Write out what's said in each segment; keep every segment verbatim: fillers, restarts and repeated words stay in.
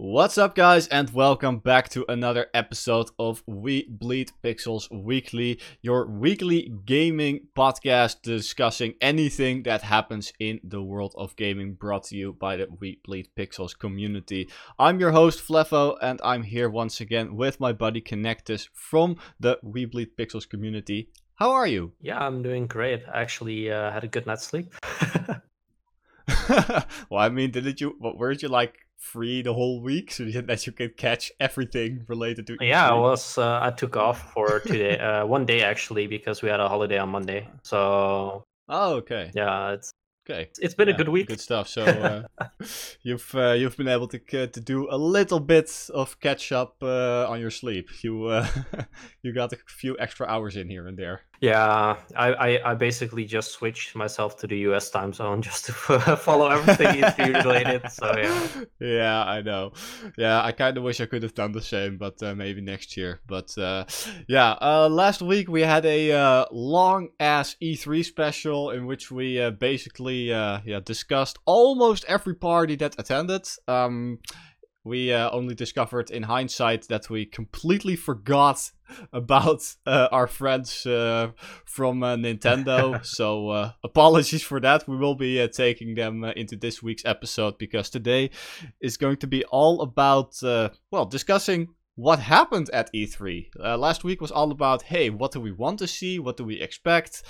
What's up, guys, and welcome back to another episode of We Bleed Pixels Weekly, your weekly gaming podcast discussing anything that happens in the world of gaming, brought to you by the We Bleed Pixels community. I'm your host Flevo, and I'm here once again with my buddy Connectus from the We Bleed Pixels community. How are you? Yeah, I'm doing great. I actually uh, had a good night's sleep. Well, I mean, didn't you? What weren't you like? Free the whole week so that you can catch everything related to E three. Yeah, I was uh, I took off for today uh one day actually, because we had a holiday on Monday, so oh okay yeah it's okay it's been yeah, a good week, good stuff. So uh, you've uh, you've been able to uh, to do a little bit of catch up uh, on your sleep. You uh, you got a few extra hours in here and there. Yeah, I, I, I basically just switched myself to the U S time zone just to follow everything E three related, so yeah. Yeah, I know. Yeah, I kind of wish I could have done the same, but uh, maybe next year. But uh, yeah, uh, last week we had a uh, long-ass E three special in which we uh, basically uh, yeah discussed almost every party that attended. Um, we uh, only discovered in hindsight that we completely forgot about uh, our friends uh, from uh, Nintendo. So uh, apologies for that. We will be uh, taking them uh, into this week's episode, because today is going to be all about, uh, well, discussing what happened at E three. Uh, last week was all about, hey, what do we want to see? What do we expect?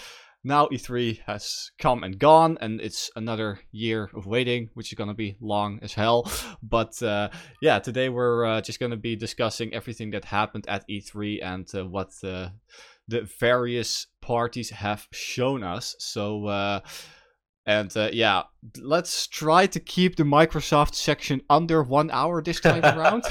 Now E three has come and gone, and it's another year of waiting, which is going to be long as hell. But uh, yeah, today we're uh, just going to be discussing everything that happened at E three and uh, what uh, the various parties have shown us. So uh, and uh, yeah, let's try to keep the Microsoft section under one hour this time around.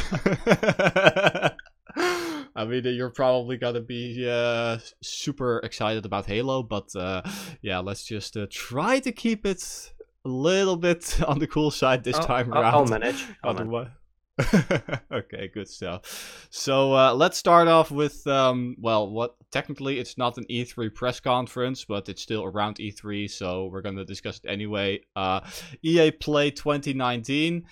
I mean, you're probably gonna be uh, super excited about Halo, but uh, yeah, let's just uh, try to keep it a little bit on the cool side this I'll, time I'll, around. I'll manage. I'll manage. Okay, good stuff. So uh, let's start off with, um, well, what technically it's not an E three press conference, but it's still around E three, so we're gonna discuss it anyway. Uh, E A Play twenty nineteen.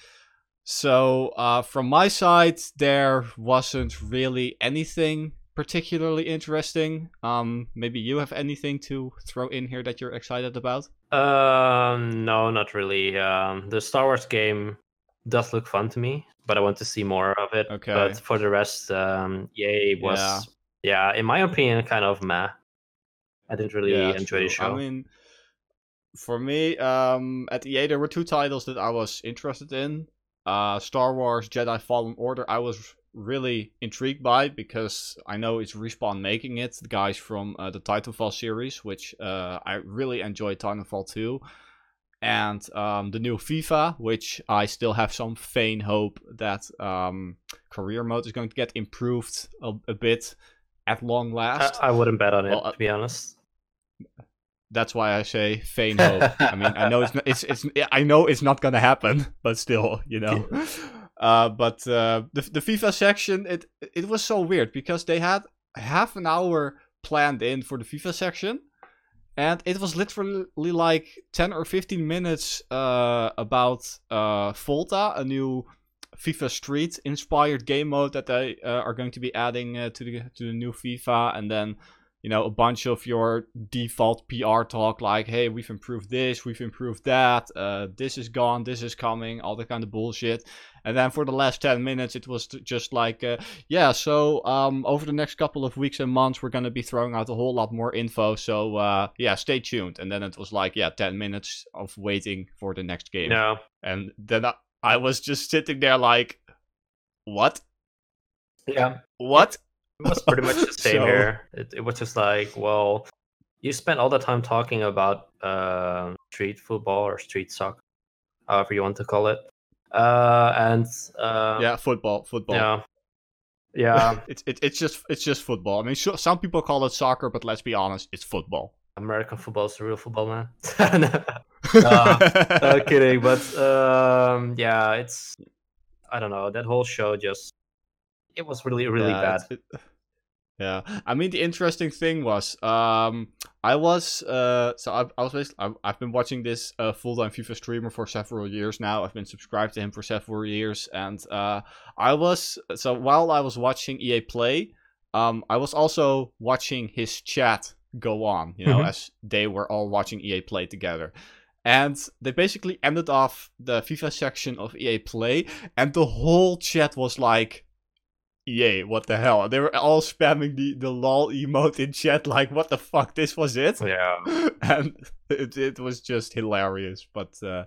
So, uh, from my side, there wasn't really anything particularly interesting. Um, maybe you have anything to throw in here that you're excited about? Uh, no, not really. Um, the Star Wars game does look fun to me, but I want to see more of it. Okay. But for the rest, um, E A was, yeah. yeah, in my opinion, kind of meh. I didn't really yeah, enjoy true. the show. I mean, for me, um, at E A, there were two titles that I was interested in. Uh, Star Wars Jedi Fallen Order, I was really intrigued by, because I know it's Respawn making it, the guys from uh, the Titanfall series, which uh, I really enjoyed Titanfall two, and um, the new FIFA, which I still have some faint hope that um, career mode is going to get improved a, a bit at long last. I, I wouldn't bet on it, well, uh, to be honest. That's why I say feign hope. I mean, I know it's not, it's it's I know it's not gonna happen, but still, you know. Uh, but uh, the the FIFA section, it it was so weird, because they had half an hour planned in for the FIFA section, and it was literally like ten or fifteen minutes uh, about uh, Volta, a new FIFA Street inspired game mode that they uh, are going to be adding uh, to the to the new FIFA, and then, you know, a bunch of your default P R talk, like, hey, we've improved this, we've improved that, uh, this is gone, this is coming, all that kind of bullshit. And then for the last ten minutes, it was just like, uh, yeah, so um, over the next couple of weeks and months, we're going to be throwing out a whole lot more info. So, uh, yeah, stay tuned. And then it was like, yeah, ten minutes of waiting for the next game. No. And then I, I was just sitting there like, what? Yeah. What? It was pretty much the same so... here. It, it was just like, well, you spent all the time talking about uh, street football or street soccer, however you want to call it. Uh, and uh, yeah, football, football. Yeah, yeah. it's it, it's just it's just football. I mean, sure, some people call it soccer, but let's be honest, it's football. American football is the real football, man. no, no kidding. But um, yeah, it's I don't know. That whole show just. It was really, really yeah, bad. It, Yeah, I mean, the interesting thing was, um, I was, uh, so I, I was basically, I, I've been watching this uh, full-time FIFA streamer for several years now. I've been subscribed to him for several years, and uh, I was, so while I was watching E A Play, um, I was also watching his chat go on, you know, mm-hmm. as they were all watching E A Play together. And they basically ended off the FIFA section of E A Play, and the whole chat was like, E A, what the hell? They were all spamming the, the lol emote in chat, like, what the fuck, this was it? Yeah. And it, it was just hilarious. But uh,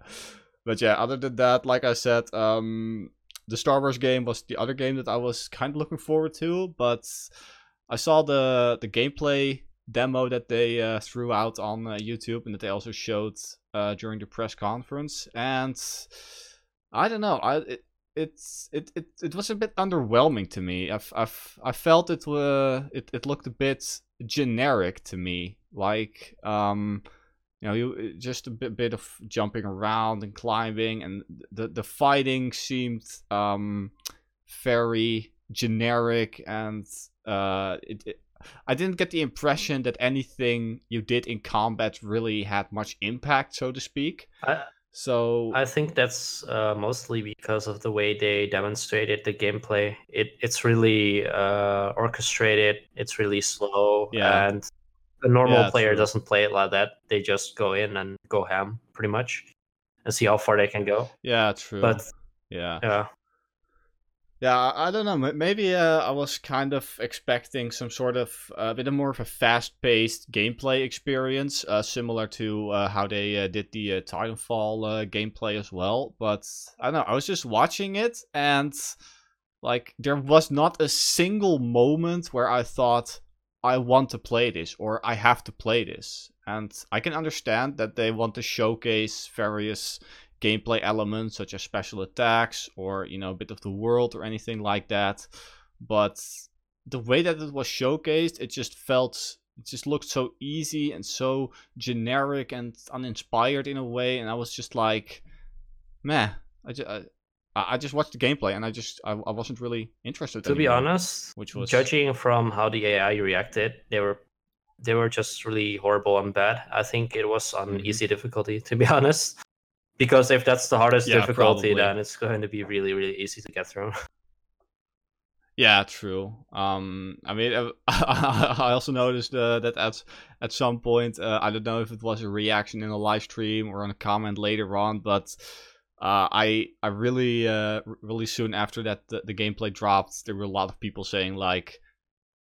but yeah, other than that, like I said, um, the Star Wars game was the other game that I was kind of looking forward to, but I saw the, the gameplay demo that they uh, threw out on uh, YouTube and that they also showed uh, during the press conference. And I don't know, I... It, It's it, it it was a bit underwhelming to me. I've I've I felt it uh, it it looked a bit generic to me. Like um, you know, you just a bit, bit of jumping around and climbing, and the the fighting seemed um very generic, and uh, it, it I didn't get the impression that anything you did in combat really had much impact, so to speak. I- So I think that's uh, mostly because of the way they demonstrated the gameplay. It it's really uh, orchestrated. It's really slow, yeah. and the normal yeah, player true. doesn't play it like that. They just go in and go ham, pretty much, and see how far they can go. Yeah, true. But yeah, yeah, yeah. I don't know. Maybe uh, I was kind of expecting some sort of a uh, bit more of a fast-paced gameplay experience, uh, similar to uh, how they uh, did the uh, Titanfall uh, gameplay as well. But I don't know. I was just watching it, and like there was not a single moment where I thought I want to play this or I have to play this. And I can understand that they want to showcase various gameplay elements such as special attacks or, you know, a bit of the world or anything like that, but the way that it was showcased, it just felt, it just looked so easy and so generic and uninspired in a way, and I was just like, meh. I just, I, I just watched the gameplay and I just I, I wasn't really interested to anymore, be honest, which was, judging from how the A I reacted, they were they were just really horrible and bad. I think it was on mm-hmm. easy difficulty, to be honest. Because if that's the hardest yeah, difficulty, probably. Then it's going to be really, really easy to get through. Yeah, true. Um, I mean, I, I also noticed uh, that at at some point, uh, I don't know if it was a reaction in a live stream or on a comment later on, but uh, I I really, uh, really soon after that the, the gameplay dropped, there were a lot of people saying like,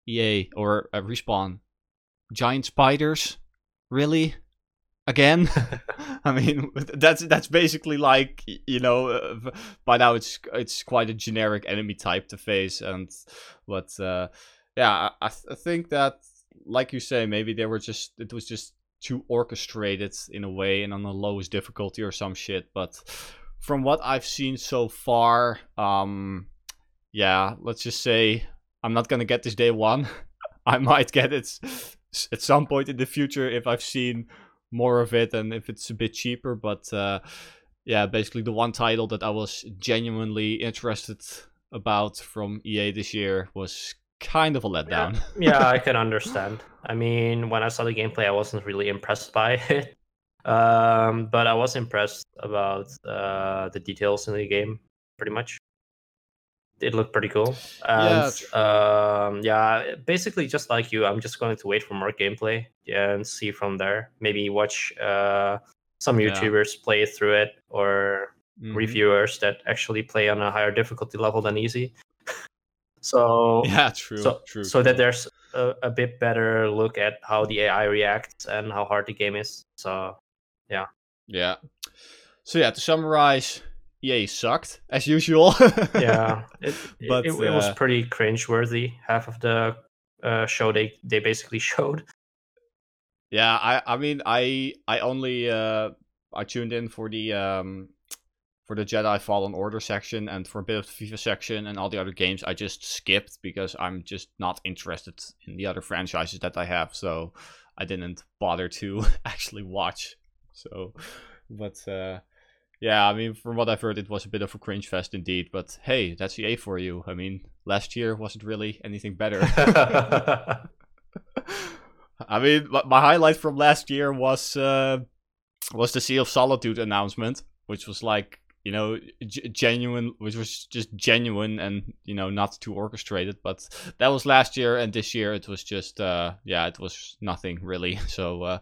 E A or uh, Respawn, giant spiders, really? Again, I mean that's that's basically like, you know, uh, by now it's it's quite a generic enemy type to face, and but uh, yeah, I, I think that like you say, maybe they were just it was just too orchestrated in a way and on the lowest difficulty or some shit. But from what I've seen so far, um, yeah, let's just say I'm not gonna get this day one. I might get it at some point in the future if I've seen more of it and if it's a bit cheaper, but uh yeah, basically the one title that I was genuinely interested about from E A this year was kind of a letdown. Yeah, yeah I can understand. I mean, when I saw the gameplay, I wasn't really impressed by it, um but I was impressed about uh the details in the game. Pretty much it looked pretty cool, and yeah, um yeah basically just like you, I'm just going to wait for more gameplay and see from there, maybe watch uh some YouTubers yeah. play through it, or mm-hmm. reviewers that actually play on a higher difficulty level than easy. So yeah, true, so, true, so that there's a, a bit better look at how the A I reacts and how hard the game is. So yeah yeah so yeah to summarize, E A sucked as usual. Yeah, it, but it, it, it uh, was pretty cringeworthy. Half of the uh, show they, they basically showed. Yeah, I, I mean I I only uh, I tuned in for the um, for the Jedi Fallen Order section and for a bit of the FIFA section, and all the other games I just skipped because I'm just not interested in the other franchises that I have, so I didn't bother to actually watch. So, but. Uh, Yeah, I mean, from what I've heard, it was a bit of a cringe fest indeed. But hey, that's E A for you. I mean, last year wasn't really anything better. I mean, my highlight from last year was uh, was the Sea of Solitude announcement, which was like, you know, g- genuine, which was just genuine and, you know, not too orchestrated. But that was last year, and this year it was just, uh, yeah, it was nothing really. So, uh,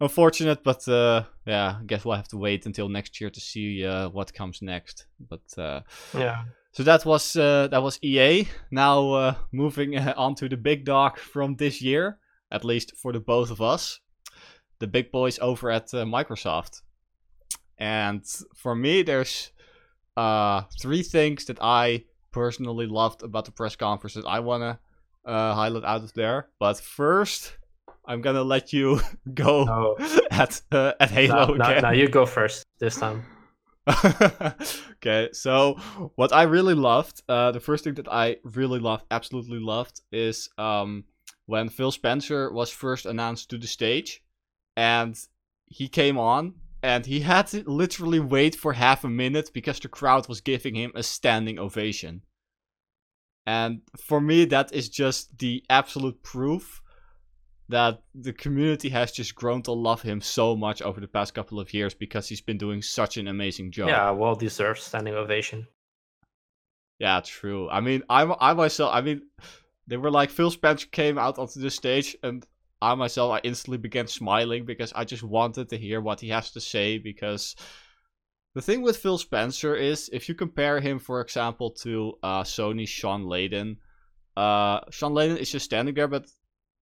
unfortunate, but uh, yeah, I guess we'll have to wait until next year to see uh, what comes next. But uh, yeah. So that was uh, that was E A. Now uh, moving on to the big dog from this year, at least for the both of us, the big boys over at uh, Microsoft. And for me, there's uh, three things that I personally loved about the press conference that I want to uh, highlight out of there. But first, I'm gonna let you go no. at uh, at Halo no, no, again. No, you go first this time. Okay, so what I really loved, uh, the first thing that I really loved, absolutely loved, is um, when Phil Spencer was first announced to the stage, and he came on. And he had to literally wait for half a minute because the crowd was giving him a standing ovation. And for me, that is just the absolute proof that the community has just grown to love him so much over the past couple of years because he's been doing such an amazing job. Yeah, well deserved standing ovation. Yeah, true. I mean, I, I myself, I mean, they were like, Phil Spencer came out onto the stage and I myself, I instantly began smiling because I just wanted to hear what he has to say. Because the thing with Phil Spencer is, if you compare him, for example, to uh, Sony's Shawn Layden, uh, Shawn Layden is just standing there, but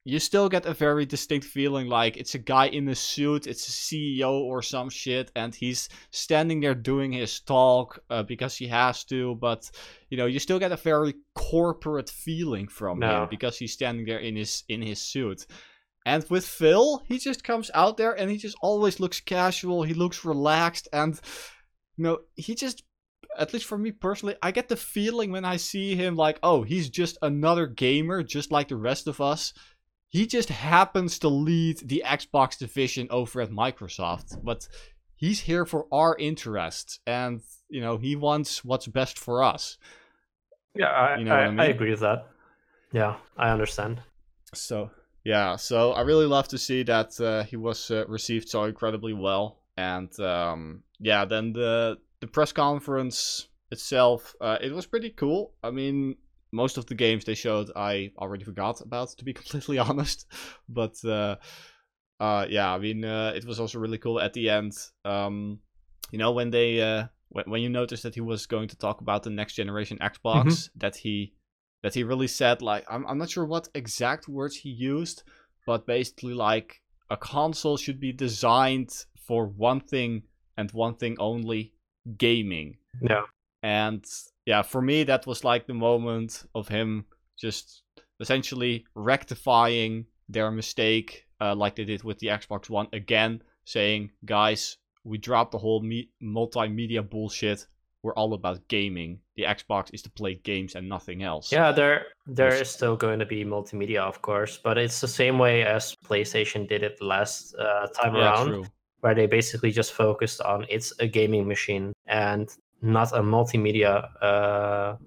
you still get a very distinct feeling like it's a guy in a suit, it's a C E O or some shit, and he's standing there doing his talk uh, because he has to, but, you know, you still get a very corporate feeling from no. him because he's standing there in his in his suit. And with Phil, he just comes out there and he just always looks casual. He looks relaxed. And, you know, he just, at least for me personally, I get the feeling when I see him like, oh, he's just another gamer, just like the rest of us. He just happens to lead the Xbox division over at Microsoft. But he's here for our interests. And, you know, he wants what's best for us. Yeah, I, you know I, what I mean? I agree with that. Yeah, I understand. So... Yeah, so I really love to see that uh, he was uh, received so incredibly well. And um, yeah, then the the press conference itself, uh, it was pretty cool. I mean, most of the games they showed, I already forgot about, to be completely honest. But uh, uh, yeah, I mean, uh, it was also really cool at the end. Um, you know, when they uh, when, when you noticed that he was going to talk about the next generation Xbox, mm-hmm. that he... That he really said, like, I'm I'm not sure what exact words he used, but basically, like, a console should be designed for one thing and one thing only, gaming. Yeah. And, yeah, for me, that was, like, the moment of him just essentially rectifying their mistake, uh, like they did with the Xbox One again, saying, guys, we dropped the whole me- multimedia bullshit. We're all about gaming. The Xbox is to play games and nothing else. Yeah, there there is still going to be multimedia, of course, but it's the same way as PlayStation did it last uh, time yeah, around, true. Where they basically just focused on it's a gaming machine and not a multimedia. Uh...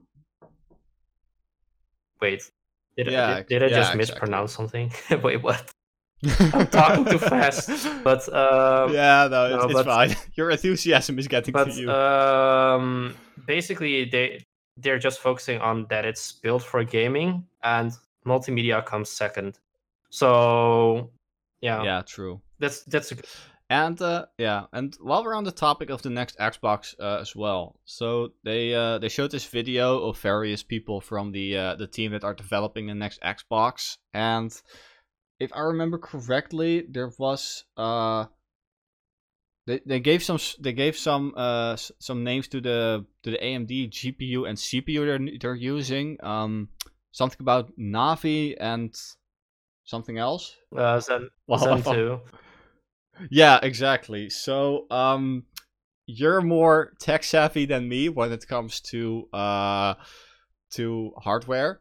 Wait, did, yeah, I, did, did I yeah, just exactly. mispronounce something? Wait, what? I'm talking too fast, but um, yeah, no, it's, no, it's but, fine. Your enthusiasm is getting but, to you. Um, basically, they they're just focusing on that it's built for gaming, and multimedia comes second. So, yeah, yeah, true. That's that's a good... and uh, yeah, and while we're on the topic of the next Xbox uh, as well, so they uh, they showed this video of various people from the uh, the team that are developing the next Xbox and. If I remember correctly, there was uh, they they gave some they gave some uh some names to the to the A M D G P U and C P U they're they're using um something about Navi and something else. Uh, Zen, well, Zen two. Yeah, exactly. So um, you're more tech savvy than me when it comes to uh to hardware.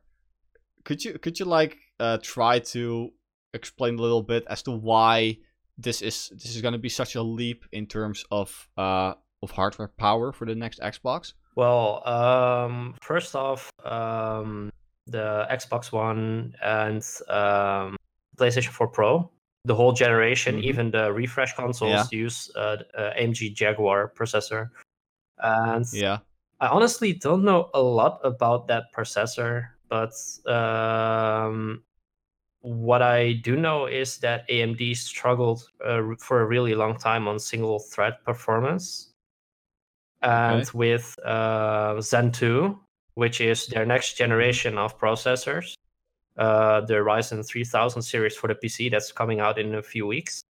Could you could you like uh try to explain a little bit as to why this is this is going to be such a leap in terms of uh, of hardware power for the next Xbox? Well, um, first off, um, the Xbox One and um, PlayStation four Pro, the whole generation, mm-hmm. even the refresh consoles yeah. use uh, uh, A M D Jaguar processor. And yeah. I honestly don't know a lot about that processor, but um, what I do know is that A M D struggled uh, for a really long time on single-thread performance. And okay. with uh, Zen two, which is their next generation of processors, uh, the Ryzen three thousand series for the P C that's coming out in a few weeks,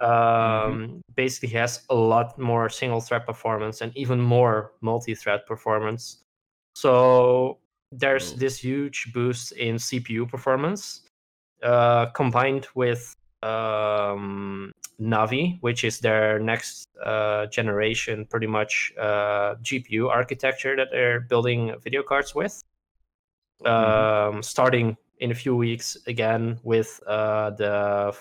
um, mm-hmm. basically has a lot more single-thread performance and even more multi-thread performance. So there's oh. this huge boost in C P U performance, uh, combined with um, Navi, which is their next uh, generation, pretty much uh, G P U architecture that they're building video cards with. Mm-hmm. Um, starting in a few weeks again with uh, the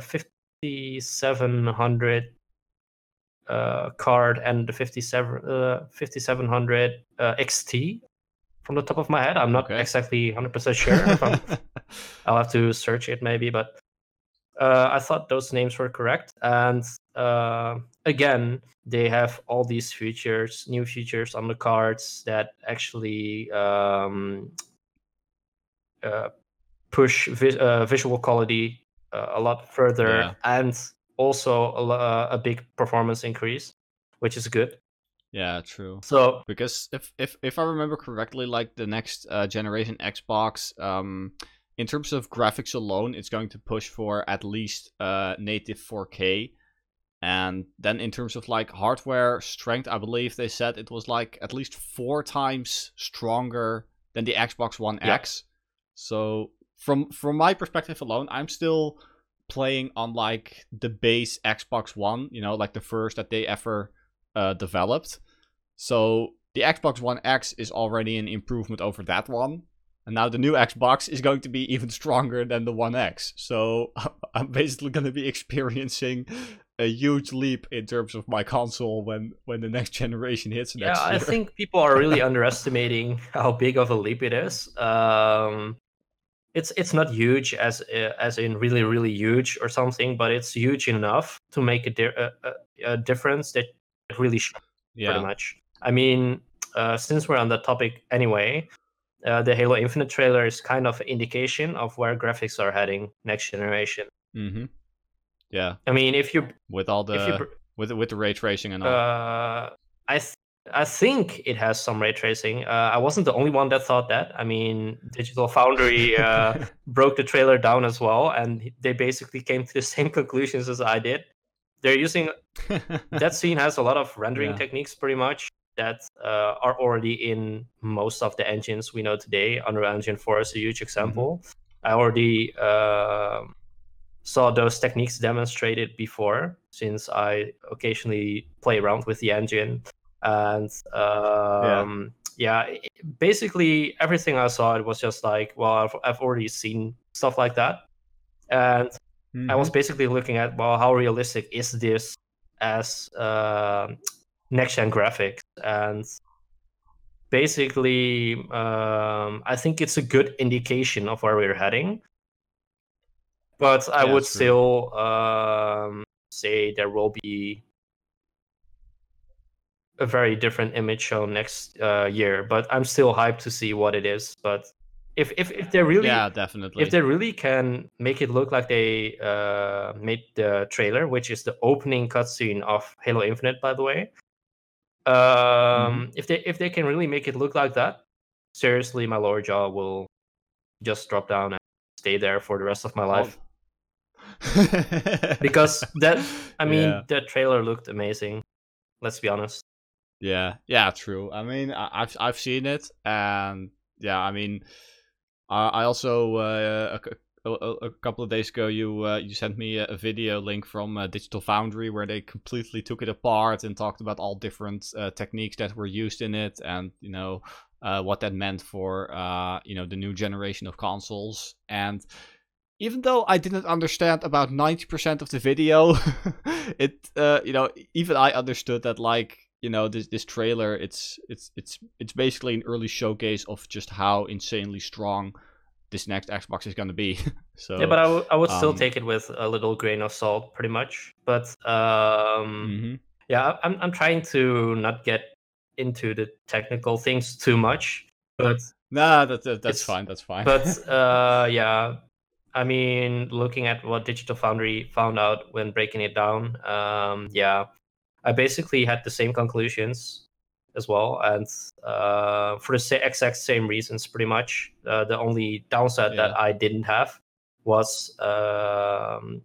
fifty-seven hundred uh, card and the fifty-seven hundred uh, X T. From the top of my head, I'm not okay. exactly one hundred percent sure. If I'm, I'll have to search it maybe, but uh, I thought those names were correct. And uh, again, they have all these features, new features on the cards that actually um, uh, push vi- uh, visual quality uh, a lot further, yeah. and also a, a big performance increase, which is good. Yeah, true. So because if if if I remember correctly, like the next uh, generation Xbox, um, in terms of graphics alone, it's going to push for at least uh native four K, and then in terms of like hardware strength, I believe they said it was like at least four times stronger than the Xbox One yeah. X. So from from my perspective alone, I'm still playing on like the base Xbox One, you know, like the first that they ever uh, developed. So the Xbox One X is already an improvement over that one. And now the new Xbox is going to be even stronger than the One X. So I'm basically going to be experiencing a huge leap in terms of my console when, when the next generation hits next yeah, year. Yeah, I think people are really underestimating how big of a leap it is. Um, it's it's not huge as as in really, really huge or something, but it's huge enough to make a, di- a, a difference that really shows. Yeah. Pretty much. I mean, uh, since we're on that topic anyway, uh, the Halo Infinite trailer is kind of an indication of where graphics are heading next generation. Mm-hmm. Yeah. I mean, if you with all the you, with with the ray tracing and all. Uh, I th- I think it has some ray tracing. Uh, I wasn't the only one that thought that. I mean, Digital Foundry uh, broke the trailer down as well, and they basically came to the same conclusions as I did. They're using that scene has a lot of rendering yeah. techniques, pretty much, that uh, are already in most of the engines we know today. Unreal Engine four is a huge example. Mm-hmm. I already uh, saw those techniques demonstrated before, since I occasionally play around with the engine. And um, yeah, yeah it, basically everything I saw, it was just like, well, I've, I've already seen stuff like that. And I was basically looking at, well, how realistic is this as uh, next-gen graphics? And basically, um, I think it's a good indication of where we're heading. But I yeah, would still um, say there will be a very different image shown next uh, year. But I'm still hyped to see what it is. But If if if they really yeah, definitely. if they really can make it look like they uh, made the trailer, which is the opening cutscene of Halo Infinite, by the way, um, mm-hmm. if they if they can really make it look like that, seriously, my lower jaw will just drop down and stay there for the rest of my life. Because that I mean yeah. that trailer looked amazing. Let's be honest. Yeah, yeah, true. I mean, I, I've I've seen it, and yeah, I mean. I also uh, a, a, a couple of days ago you uh, you sent me a video link from uh, Digital Foundry where they completely took it apart and talked about all different uh, techniques that were used in it, and you know uh, what that meant for uh, you know the new generation of consoles. And even though I didn't understand about ninety percent of the video, it uh, you know, even I understood that, like, you know, this this trailer, it's it's it's it's basically an early showcase of just how insanely strong this next Xbox is going to be. So yeah, but I, w- I would um, still take it with a little grain of salt, pretty much. But um, mm-hmm. yeah, I'm I'm trying to not get into the technical things too much. But nah, that, that, that's fine. That's fine. But uh, yeah. I mean, looking at what Digital Foundry found out when breaking it down, um, yeah, I basically had the same conclusions as well, and uh, for the sa- exact same reasons, pretty much. Uh, the only downside yeah. that I didn't have was, um,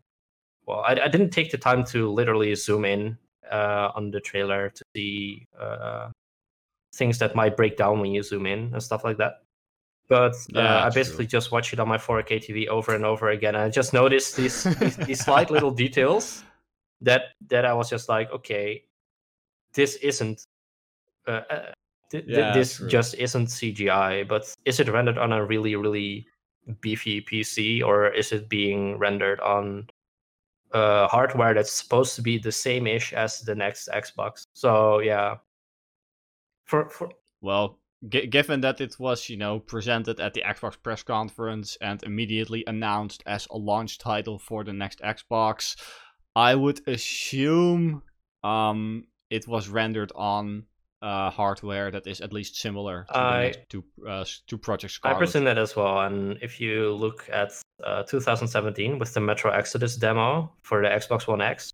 well, I, I didn't take the time to literally zoom in uh, on the trailer to see uh, things that might break down when you zoom in and stuff like that. But uh, yeah, I basically true. just watch it on my four K T V over and over again. And I just noticed these these, these slight little details that that I was just like, okay, this isn't uh, th- yeah, th- this true. just isn't C G I. But is it rendered on a really really beefy P C, or is it being rendered on uh, hardware that's supposed to be the same-ish as the next Xbox? So yeah, for for well. G- given that it was, you know, presented at the Xbox press conference and immediately announced as a launch title for the next Xbox, I would assume um, it was rendered on uh, hardware that is at least similar to, I, the next two, uh, to Project Scarlet. I presume that as well. And if you look at uh, two thousand seventeen with the Metro Exodus demo for the Xbox One X,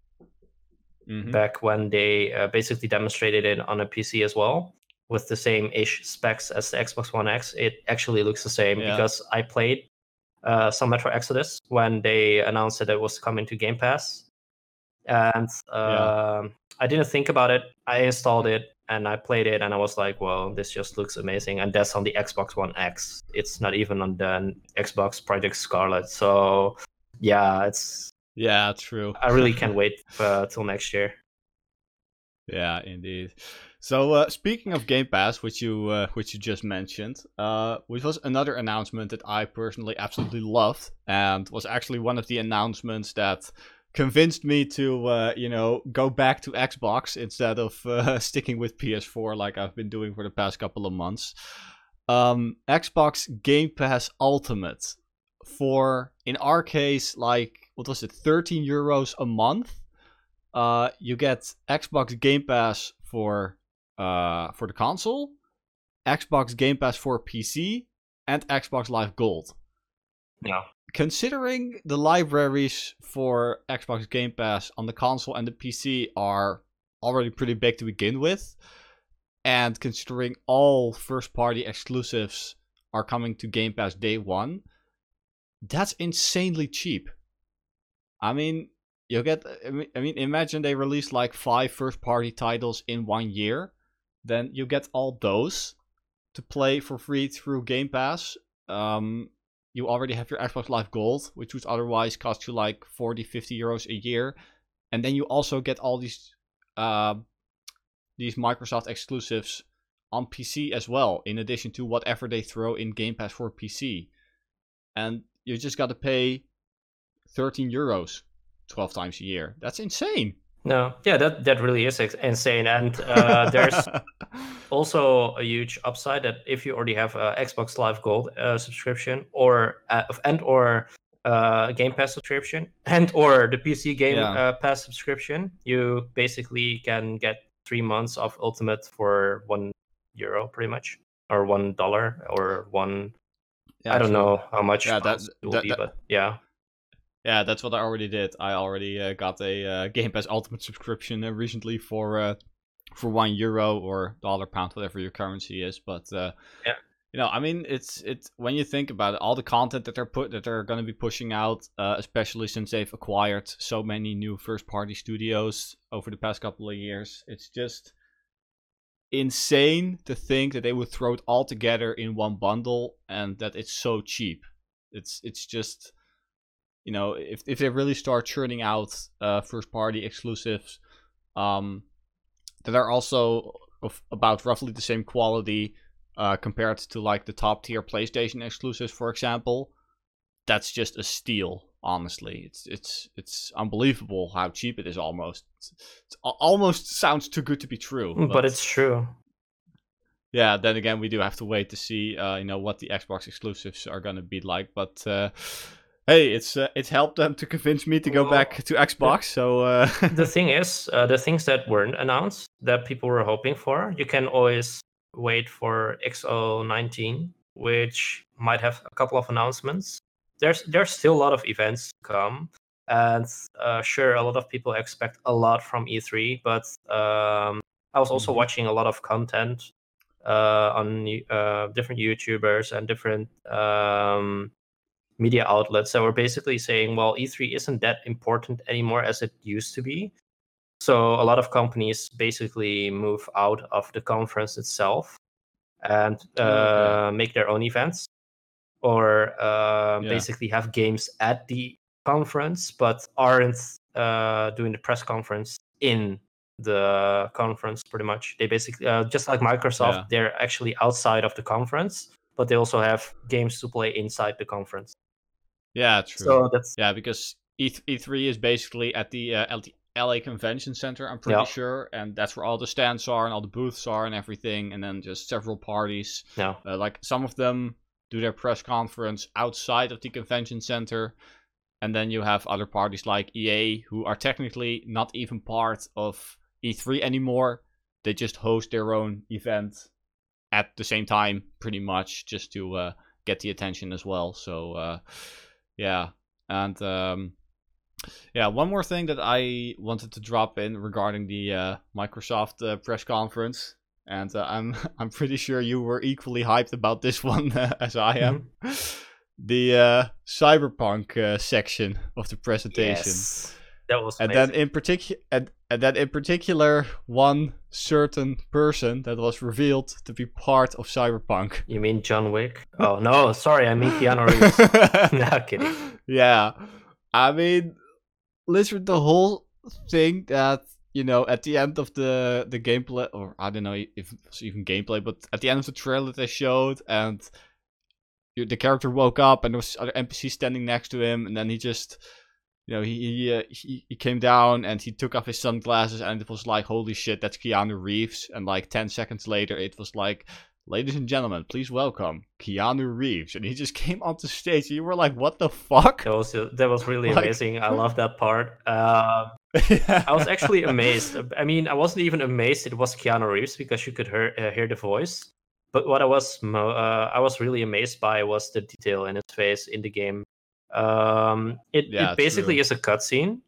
mm-hmm. back when they uh, basically demonstrated it on a P C as well, with the same-ish specs as the Xbox One X, it actually looks the same yeah. because I played uh, some Metro Exodus when they announced that it was coming to Game Pass. And uh, yeah. I didn't think about it. I installed it and I played it and I was like, well, this just looks amazing. And that's on the Xbox One X. It's not even on the Xbox Project Scarlet. So yeah, it's... Yeah, true. I really can't wait uh, till next year. Yeah, indeed. So uh, speaking of Game Pass, which you uh, which you just mentioned, uh, which was another announcement that I personally absolutely loved, and was actually one of the announcements that convinced me to uh, you know, go back to Xbox instead of uh, sticking with P S four like I've been doing for the past couple of months. Um, Xbox Game Pass Ultimate for, in our case, like, what was it, thirteen euros a month. Uh, you get Xbox Game Pass for uh, for the console, Xbox Game Pass for P C, and Xbox Live Gold. Yeah. Considering the libraries for Xbox Game Pass on the console and the P C are already pretty big to begin with, and considering all first-party exclusives are coming to Game Pass day one, that's insanely cheap. I mean... You get, I mean, imagine they release like five first-party titles in one year. Then you get all those to play for free through Game Pass. Um, you already have your Xbox Live Gold, which would otherwise cost you like forty, fifty euros a year. And then you also get all these uh, these Microsoft exclusives on P C as well, in addition to whatever they throw in Game Pass for P C. And you just got to pay thirteen euros. twelve times a year. That's insane. No, yeah, that that really is ex- insane. And uh, there's also a huge upside that if you already have a Xbox Live Gold uh, subscription, or uh, and or uh, Game Pass subscription, and or the P C Game yeah. uh, Pass subscription, you basically can get three months of Ultimate for one euro, pretty much, or one dollar, or one. Yeah, I don't sure. know how much yeah, that, it will that, be, that, but yeah. Yeah, that's what I already did. I already uh, got a uh, Game Pass Ultimate subscription uh, recently for uh, for one euro or dollar, pound, whatever your currency is. But uh, yeah, you know, I mean, it's it's when you think about it, all the content that they're put that they're going to be pushing out, uh, especially since they've acquired so many new first-party studios over the past couple of years, it's just insane to think that they would throw it all together in one bundle and that it's so cheap. It's it's just. You know, if if they really start churning out uh, first-party exclusives um, that are also of about roughly the same quality uh, compared to like the top-tier PlayStation exclusives, for example, that's just a steal. Honestly, it's it's it's unbelievable how cheap it is. Almost, it's, it's almost sounds too good to be true. But, but it's true. Yeah. Then again, we do have to wait to see, uh, you know, what the Xbox exclusives are gonna be like. But uh, hey, it's uh, it's helped them to convince me to go well, back to Xbox. The, so uh... the thing is, uh, the things that weren't announced that people were hoping for, you can always wait for X O nineteen, which might have a couple of announcements. There's there's still a lot of events to come, and uh, sure, a lot of people expect a lot from E three. But um, I was also mm-hmm. watching a lot of content uh, on uh, different YouTubers and different um, media outlets that were basically saying, well, E three isn't that important anymore as it used to be. So a lot of companies basically move out of the conference itself and uh, mm-hmm. make their own events. Or uh, yeah. basically have games at the conference, but aren't uh, doing the press conference in the conference. Pretty much, they basically uh, just like Microsoft, yeah. they're actually outside of the conference, but they also have games to play inside the conference. Yeah, true. So that's yeah, because E three is basically at the uh, L A Convention Center. I'm pretty yeah. sure, and that's where all the stands are and all the booths are and everything, and then just several parties. Yeah, uh, like some of them do their press conference outside of the convention center. And then you have other parties like E A, who are technically not even part of E three anymore. They just host their own event at the same time, pretty much, just to uh, get the attention as well. So, uh, yeah. And, um, yeah, one more thing that I wanted to drop in regarding the uh, Microsoft uh, press conference. And uh, I'm I'm pretty sure you were equally hyped about this one uh, as I am. Mm-hmm. The uh, Cyberpunk uh, section of the presentation. Yes, that was amazing. And then in particular, and, and then in particular, one certain person that was revealed to be part of Cyberpunk. You mean John Wick? Oh no, sorry, I mean Keanu Reeves. No, kidding. Yeah, I mean, listen, the whole thing that. You know, at the end of the, the gameplay, or I don't know if it's even gameplay, but at the end of the trailer they showed, and the character woke up, and there was other N P C standing next to him, and then he just, you know, he he, uh, he he came down and he took off his sunglasses, and it was like, holy shit, that's Keanu Reeves. And like ten seconds later, it was like, ladies and gentlemen, please welcome Keanu Reeves. And he just came onto stage. And you were like, what the fuck? That was that was really like... amazing. I love that part. Uh... Yeah. I was actually amazed. I mean, I wasn't even amazed it was Keanu Reeves because you could hear, uh, hear the voice. But what I was mo- uh, I was really amazed by was the detail in his face in the game. Um, it, yeah, it basically true. is a cutscene.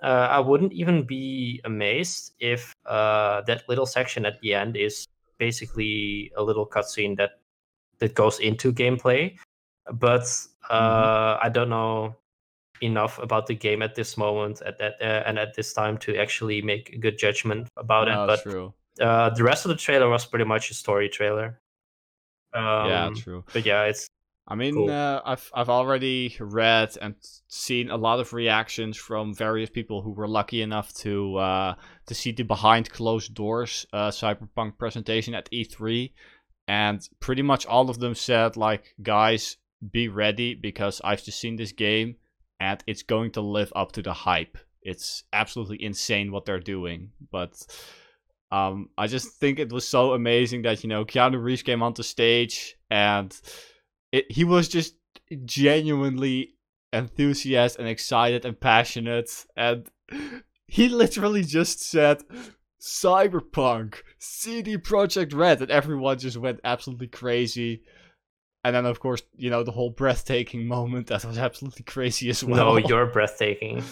Uh, I wouldn't even be amazed if uh, that little section at the end is basically a little cutscene that that goes into gameplay. But uh, mm-hmm. I don't know enough about the game at this moment at that uh, and at this time to actually make a good judgment about no, it but true. Uh, the rest of the trailer was pretty much a story trailer um, yeah true but yeah it's I mean cool. uh, I've I've already read and seen a lot of reactions from various people who were lucky enough to uh, to see the behind closed doors uh, Cyberpunk presentation at E three, and pretty much all of them said like, guys, be ready because I've just seen this game and it's going to live up to the hype. It's absolutely insane what they're doing. But um, I just think it was so amazing that, you know, Keanu Reeves came onto stage. And it, he was just genuinely enthusiastic and excited and passionate. And he literally just said, Cyberpunk, C D Projekt Red. And everyone just went absolutely crazy. And then, of course, you know, the whole breathtaking moment, that was absolutely crazy as well. No, you're breathtaking.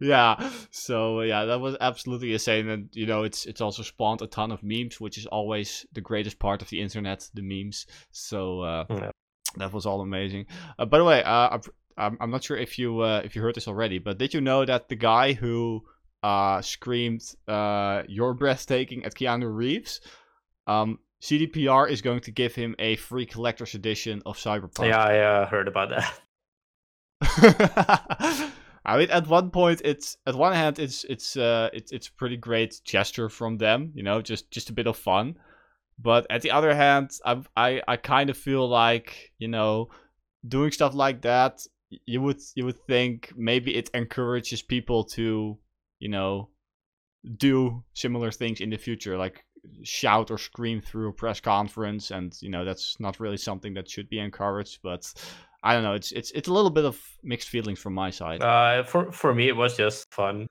Yeah. So, yeah, that was absolutely insane. And, you know, it's it's also spawned a ton of memes, which is always the greatest part of the internet, the memes. So, uh, yeah. that was all amazing. Uh, by the way, uh, I'm, I'm not sure if you uh, if you heard this already, but did you know that the guy who uh, screamed, uh, you're breathtaking at Keanu Reeves... Um, C D P R is going to give him a free collector's edition of Cyberpunk. Yeah, I uh, heard about that. I mean, at one point, it's at one hand, it's it's uh, it's it's a pretty great gesture from them, you know, just just a bit of fun. But at the other hand, I I, I kind of feel like, you know, doing stuff like that, you would you would think maybe it encourages people to, you know, do similar things in the future, like shout or scream through a press conference, and you know that's not really something that should be encouraged. But I don't know, it's it's it's a little bit of mixed feelings from my side. Uh, for for me, it was just fun.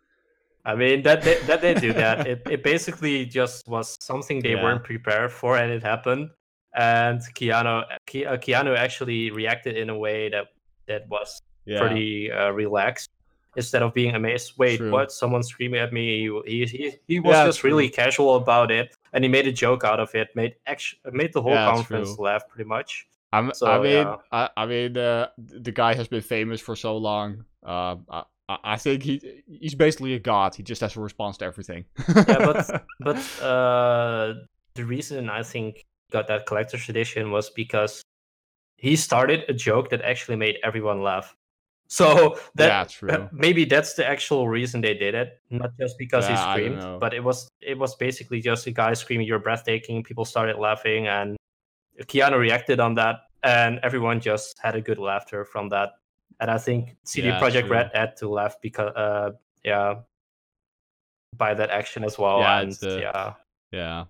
I mean, that they, that they do that. It it basically just was something they yeah. weren't prepared for, and it happened. And Keanu Ke, uh, Keanu actually reacted in a way that that was yeah. pretty uh, relaxed. Instead of being amazed, wait, true. what? Someone screaming at me. He he he was yeah, just true. really casual about it, and he made a joke out of it. Made actually made the whole yeah, conference true. laugh, pretty much. I'm, so, I mean, yeah. I, I mean, uh, the guy has been famous for so long. Uh, I, I think he he's basically a god. He just has a response to everything. yeah, but but uh, the reason I think got that collector's edition was because he started a joke that actually made everyone laugh. So that yeah, uh, maybe that's the actual reason they did it, not just because yeah, he screamed, but it was it was basically just a guy screaming, "You're breathtaking." People started laughing, and Keanu reacted on that, and everyone just had a good laughter from that. And I think C D yeah, Projekt true. Red had to laugh because, uh, yeah, by that action as well. Yeah, and, a, yeah, yeah,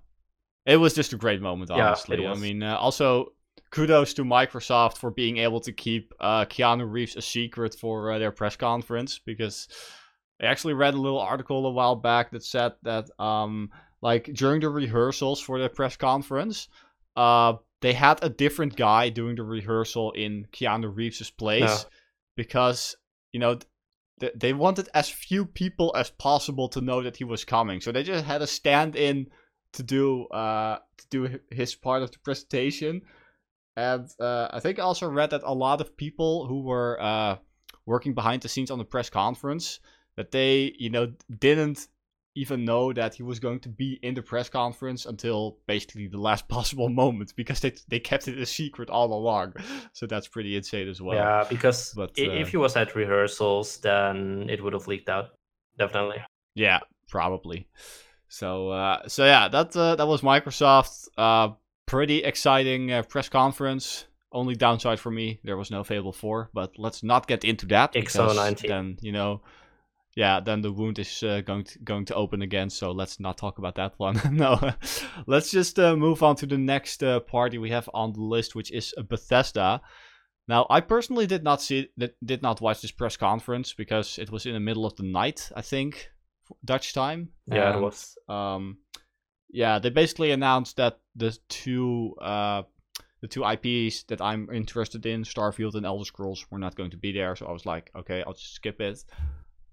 it was just a great moment. Honestly, yeah, I mean, uh, also kudos to Microsoft for being able to keep uh, Keanu Reeves a secret for uh, their press conference, because I actually read a little article a while back that said that, um, like during the rehearsals for the press conference, uh, they had a different guy doing the rehearsal in Keanu Reeves' place. Yeah. Because, you know, th- they wanted as few people as possible to know that he was coming. So they just had a stand-in to do uh, to do his part of the presentation. And uh, I think I also read that a lot of people who were uh, working behind the scenes on the press conference, that they, you know, didn't even know that he was going to be in the press conference until basically the last possible moment, because they they kept it a secret all along. So that's pretty insane as well. Yeah, because but, if, uh, if he was at rehearsals, then it would have leaked out, definitely. Yeah, probably. So uh, so yeah, that uh, that was Microsoft's uh, pretty exciting uh, press conference. Only downside for me, there was no Fable four, but let's not get into that. X O nineteen. Then you know. Yeah, then the wound is uh, going to, going to open again, so let's not talk about that one. No, let's just uh, move on to the next uh, party we have on the list, which is Bethesda. Now, I personally did not see, did not watch this press conference because it was in the middle of the night, I think, Dutch time. Yeah, and, it was. Um, yeah, they basically announced that the two uh, the two I Ps that I'm interested in, Starfield and Elder Scrolls, were not going to be there. So I was like, okay, I'll just skip it.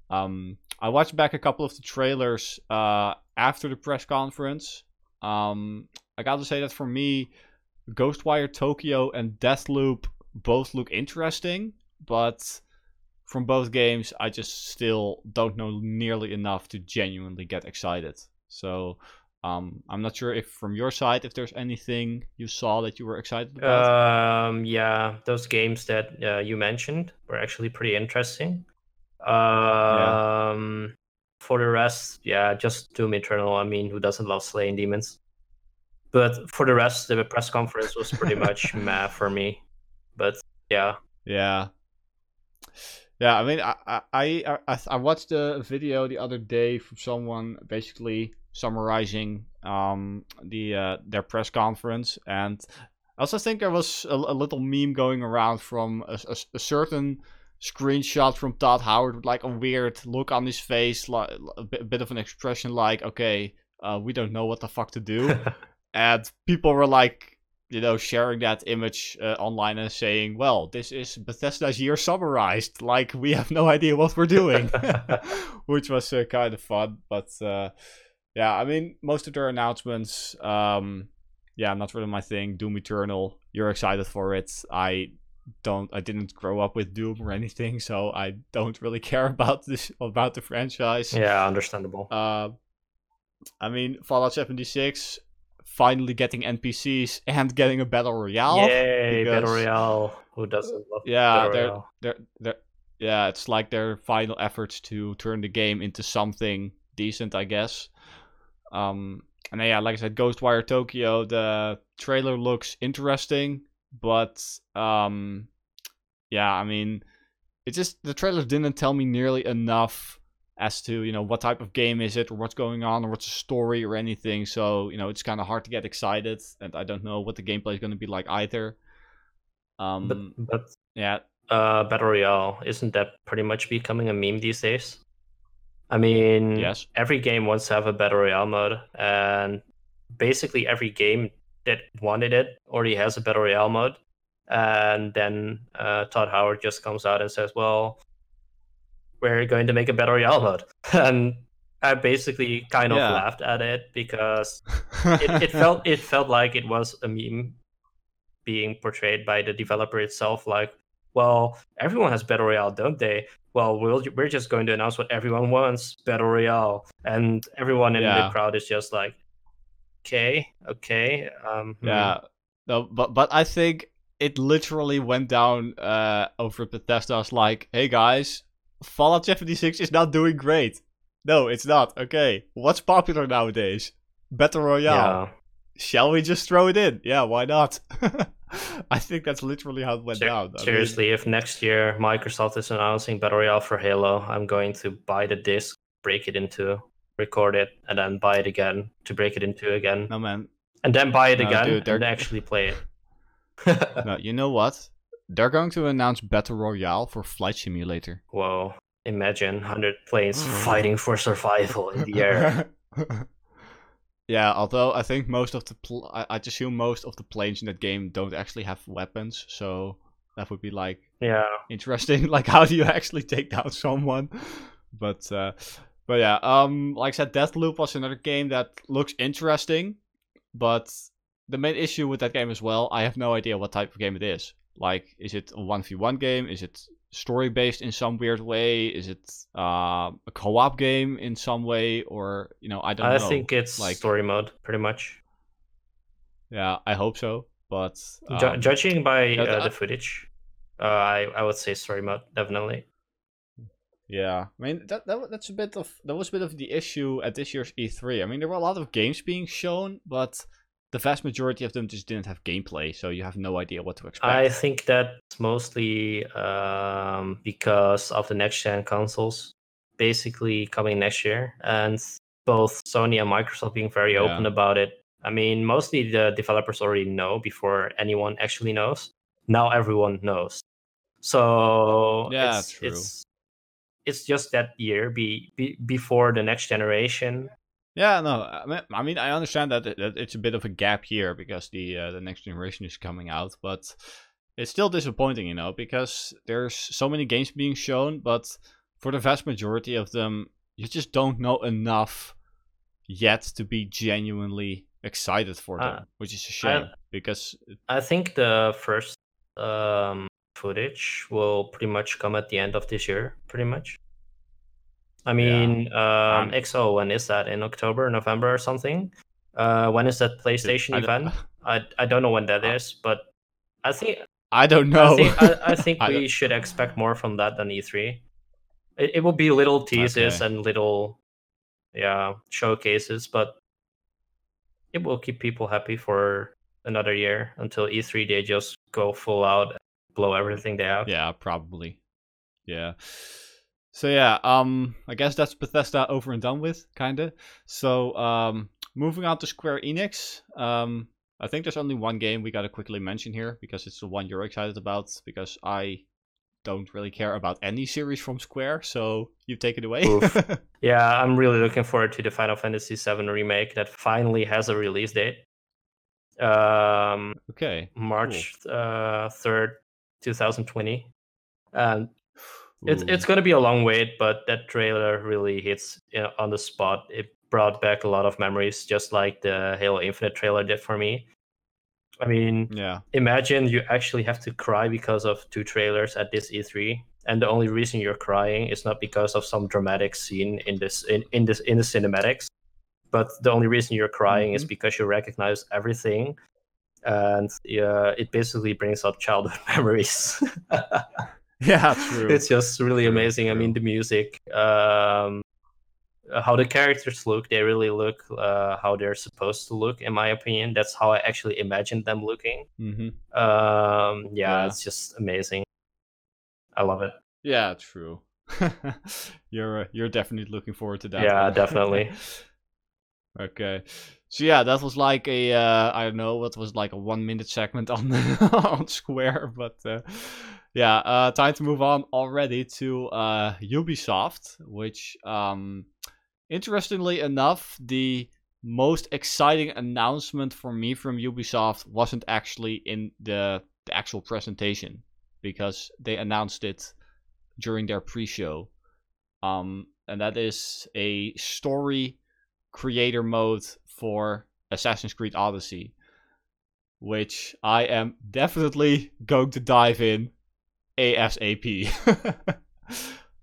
Um, I watched back a couple of the trailers uh, after the press conference. Um, I gotta say that for me, Ghostwire Tokyo and Deathloop both look interesting, but from both games, I just still don't know nearly enough to genuinely get excited. So um, I'm not sure if from your side, if there's anything you saw that you were excited about. Um, yeah, those games that uh, you mentioned were actually pretty interesting. Um, yeah. For the rest, yeah, just Doom Eternal. I mean, who doesn't love slaying demons? But for the rest, the press conference was pretty much meh for me. But yeah, yeah, yeah. I mean, I I I, I watched a video the other day from someone basically summarizing um the uh, their press conference, and I also think there was a, a little meme going around from a, a, a certain. Screenshot from Todd Howard with like a weird look on his face, like a bit of an expression like, okay, uh, we don't know what the fuck to do. And people were like, you know, sharing that image uh, online and saying, well, this is Bethesda's year summarized. Like, we have no idea what we're doing, which was uh, kind of fun. But uh, yeah, I mean, most of their announcements, um, yeah, not really my thing. Doom Eternal, you're excited for it. I... Don't I didn't grow up with Doom or anything, so I don't really care about this about the franchise. Yeah, understandable. Uh, I mean, Fallout seventy-six finally getting N P Cs and getting a battle royale. Yay, because, battle royale! Who doesn't love? Yeah, they're, they're they're yeah, it's like their final efforts to turn the game into something decent, I guess. Um, And then, yeah, like I said, Ghostwire Tokyo, the trailer looks interesting, but um, yeah, I mean, it just, the trailer didn't tell me nearly enough as to, you know, what type of game is it, or what's going on, or what's the story, or anything. So, you know, it's kind of hard to get excited, and I don't know what the gameplay is going to be like either. Um, but, but yeah, uh, Battle Royale, isn't that pretty much becoming a meme these days? I mean, yes. Every game wants to have a Battle Royale mode, and basically every game that wanted it already has a Battle Royale mode. And then uh, Todd Howard just comes out and says, well, we're going to make a Battle Royale mode. And I basically kind of yeah. laughed at it, because it, it felt it felt like it was a meme being portrayed by the developer itself. Like, well, everyone has Battle Royale, don't they? Well, we'll we're just going to announce what everyone wants, Battle Royale. And everyone in yeah. the crowd is just like, okay, okay. Um, yeah, hmm. no, but but I think it literally went down uh, over at Bethesda's like, hey guys, Fallout seventy-six is not doing great. No, it's not. Okay, what's popular nowadays? Battle Royale. Yeah. Shall we just throw it in? Yeah, why not? I think that's literally how it went Ser- down. I seriously, mean, if next year Microsoft is announcing Battle Royale for Halo, I'm going to buy the disc, break it in two, record it, and then buy it again to break it in two again. No, man. And then buy it no, again dude, and actually play it. No, you know what? They're going to announce Battle Royale for Flight Simulator. Whoa. Imagine one hundred planes fighting for survival in the air. Yeah, although I think most of the... Pl- I, I assume most of the planes in that game don't actually have weapons, so that would be, like, yeah, interesting. Like, how do you actually take down someone? But, uh, but yeah, um, like I said, Deathloop was another game that looks interesting, but the main issue with that game as well, I have no idea what type of game it is. Like, is it a one v one game? Is it story-based in some weird way? Is it uh, a co-op game in some way? Or, you know, I don't I know. I think it's like story mode, pretty much. Yeah, I hope so. But um, Ju- judging by uh, uh, the footage, uh, I, I would say story mode, definitely. Yeah, I mean, that, that that's a bit of that was a bit of the issue at this year's E three. I mean, there were a lot of games being shown, but the vast majority of them just didn't have gameplay, so you have no idea what to expect. I think that's mostly um, because of the next-gen consoles basically coming next year, and both Sony and Microsoft being very open yeah. about it. I mean, mostly the developers already know before anyone actually knows. Now everyone knows. So yeah, it's, true. it's it's just that year be, be before the next generation. Yeah, no, I mean, I understand that it's a bit of a gap here because the uh, the next generation is coming out, but it's still disappointing, you know, because there's so many games being shown, but for the vast majority of them, you just don't know enough yet to be genuinely excited for them, uh, which is a shame I, because... It... I think the first um, footage will pretty much come at the end of this year, pretty much. I mean, yeah. um, X O, when is that? In October, November or something? Uh, when is that PlayStation I event? I, I don't know when that I, is, but I think... I don't know. I think, I, I think I we don't. should expect more from that than E three. It, it will be little teases okay. and little yeah, showcases, but it will keep people happy for another year until E three they just go full out and blow everything out. Yeah, probably. Yeah. So yeah, um, I guess that's Bethesda over and done with, kinda. So um, moving on to Square Enix, um, I think there's only one game we gotta quickly mention here because it's the one you're excited about. Because I don't really care about any series from Square, so you take it away. Yeah, I'm really looking forward to the Final Fantasy seven remake that finally has a release date. Um, okay, March cool. uh, third, two thousand twenty, and. It's it's going to be a long wait, but that trailer really hits you know, on the spot. It brought back a lot of memories, just like the Halo Infinite trailer did for me. I mean, yeah. Imagine you actually have to cry because of two trailers at this E three, and the only reason you're crying is not because of some dramatic scene in this in, in this in the cinematics, but the only reason you're crying mm-hmm. is because you recognize everything, and uh, it basically brings up childhood memories. Yeah, true. It's just really amazing. True. I mean, the music, um, how the characters look, they really look uh, how they're supposed to look, in my opinion. That's how I actually imagined them looking. Mm-hmm. Um, yeah, yeah, it's just amazing. I love it. Yeah, true. you're uh, you're definitely looking forward to that. Yeah, definitely. Okay. So yeah, that was like a uh, I don't know what was like a one minute segment on on Square, but uh, yeah, uh, time to move on already to uh, Ubisoft, which um, interestingly enough, the most exciting announcement for me from Ubisoft wasn't actually in the, the actual presentation, because they announced it during their pre-show, um, and that is a story creator mode for Assassin's Creed Odyssey, which I am definitely going to dive in ASAP.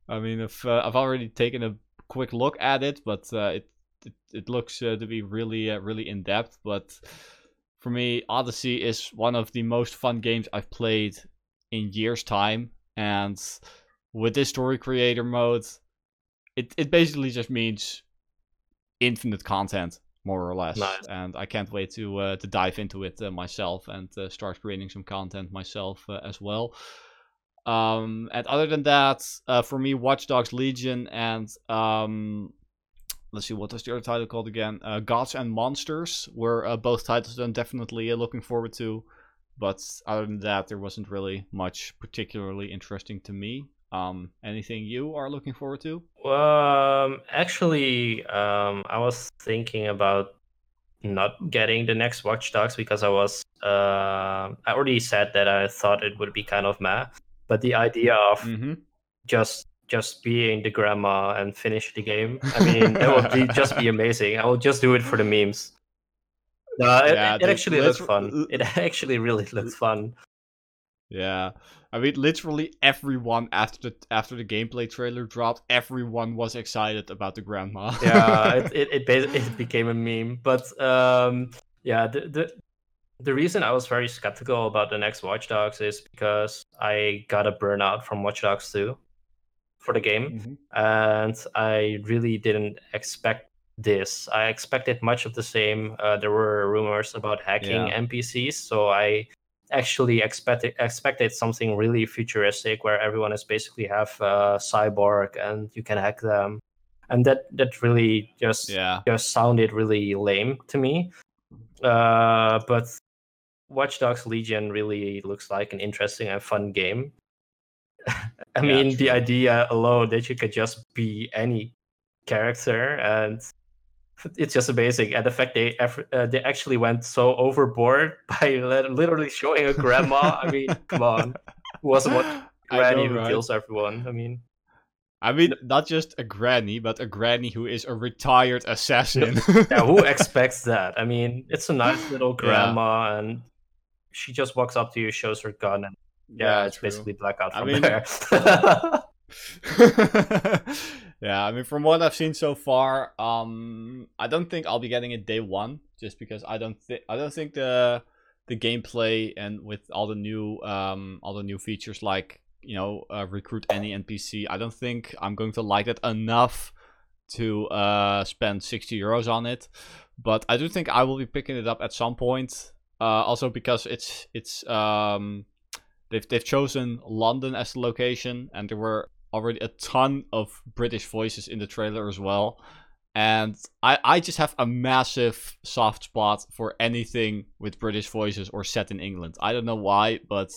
I mean, if uh, I've already taken a quick look at it, but uh, it, it it looks uh, to be really uh, really in depth. But for me, Odyssey is one of the most fun games I've played in years' time, and with this story creator mode, it it basically just means infinite content, more or less. Nice. And I can't wait to uh, to dive into it uh, myself and uh, start creating some content myself uh, as well. Um, and other than that, uh, for me, Watch Dogs Legion and um, let's see, what was the other title called again? Uh, Gods and Monsters were uh, both titles I'm definitely uh, looking forward to. But other than that, there wasn't really much particularly interesting to me. Um, anything you are looking forward to? Um, actually, um, I was thinking about not getting the next Watch Dogs because I was, uh, I already said that I thought it would be kind of meh, but the idea of mm-hmm. just just being the grandma and finish the game, I mean, that would be, just be amazing. I will just do it for the memes. No, it, yeah, it, it actually looks fun. It actually really looks fun. Yeah, I mean, literally everyone after the, after the gameplay trailer dropped, everyone was excited about the grandma. Yeah, it it it, basically, it became a meme. But um, yeah, the, the the reason I was very skeptical about the next Watch Dogs is because I got a burnout from Watch Dogs two for the game, mm-hmm. and I really didn't expect this. I expected much of the same. Uh, there were rumors about hacking yeah. N P Cs, so I actually expected expected something really futuristic where everyone is basically have a cyborg and you can hack them, and that that really just yeah. just sounded really lame to me. Uh, but Watch Dogs Legion really looks like an interesting and fun game. I yeah, mean, true. The idea alone that you could just be any character, and it's just amazing. And the fact they uh, they actually went so overboard by literally showing a grandma. I mean, come on, who wasn't what granny know, right? Who kills everyone? I mean, I mean, not just a granny, but a granny who is a retired assassin. Yeah, who expects that? I mean, it's a nice little grandma, yeah. and she just walks up to you, shows her gun, and yeah, yeah it's true. Basically blackout from I mean, there. Yeah, I mean, from what I've seen so far, um, I don't think I'll be getting it day one, just because I don't think I don't think the the gameplay and with all the new um all the new features like you know uh, recruit any N P C, I don't think I'm going to like it enough to uh spend sixty euros on it. But I do think I will be picking it up at some point. Uh, also because it's it's um they've they've chosen London as the location, and there were already a ton of British voices in the trailer as well. And I, I just have a massive soft spot for anything with British voices or set in England. I don't know why, but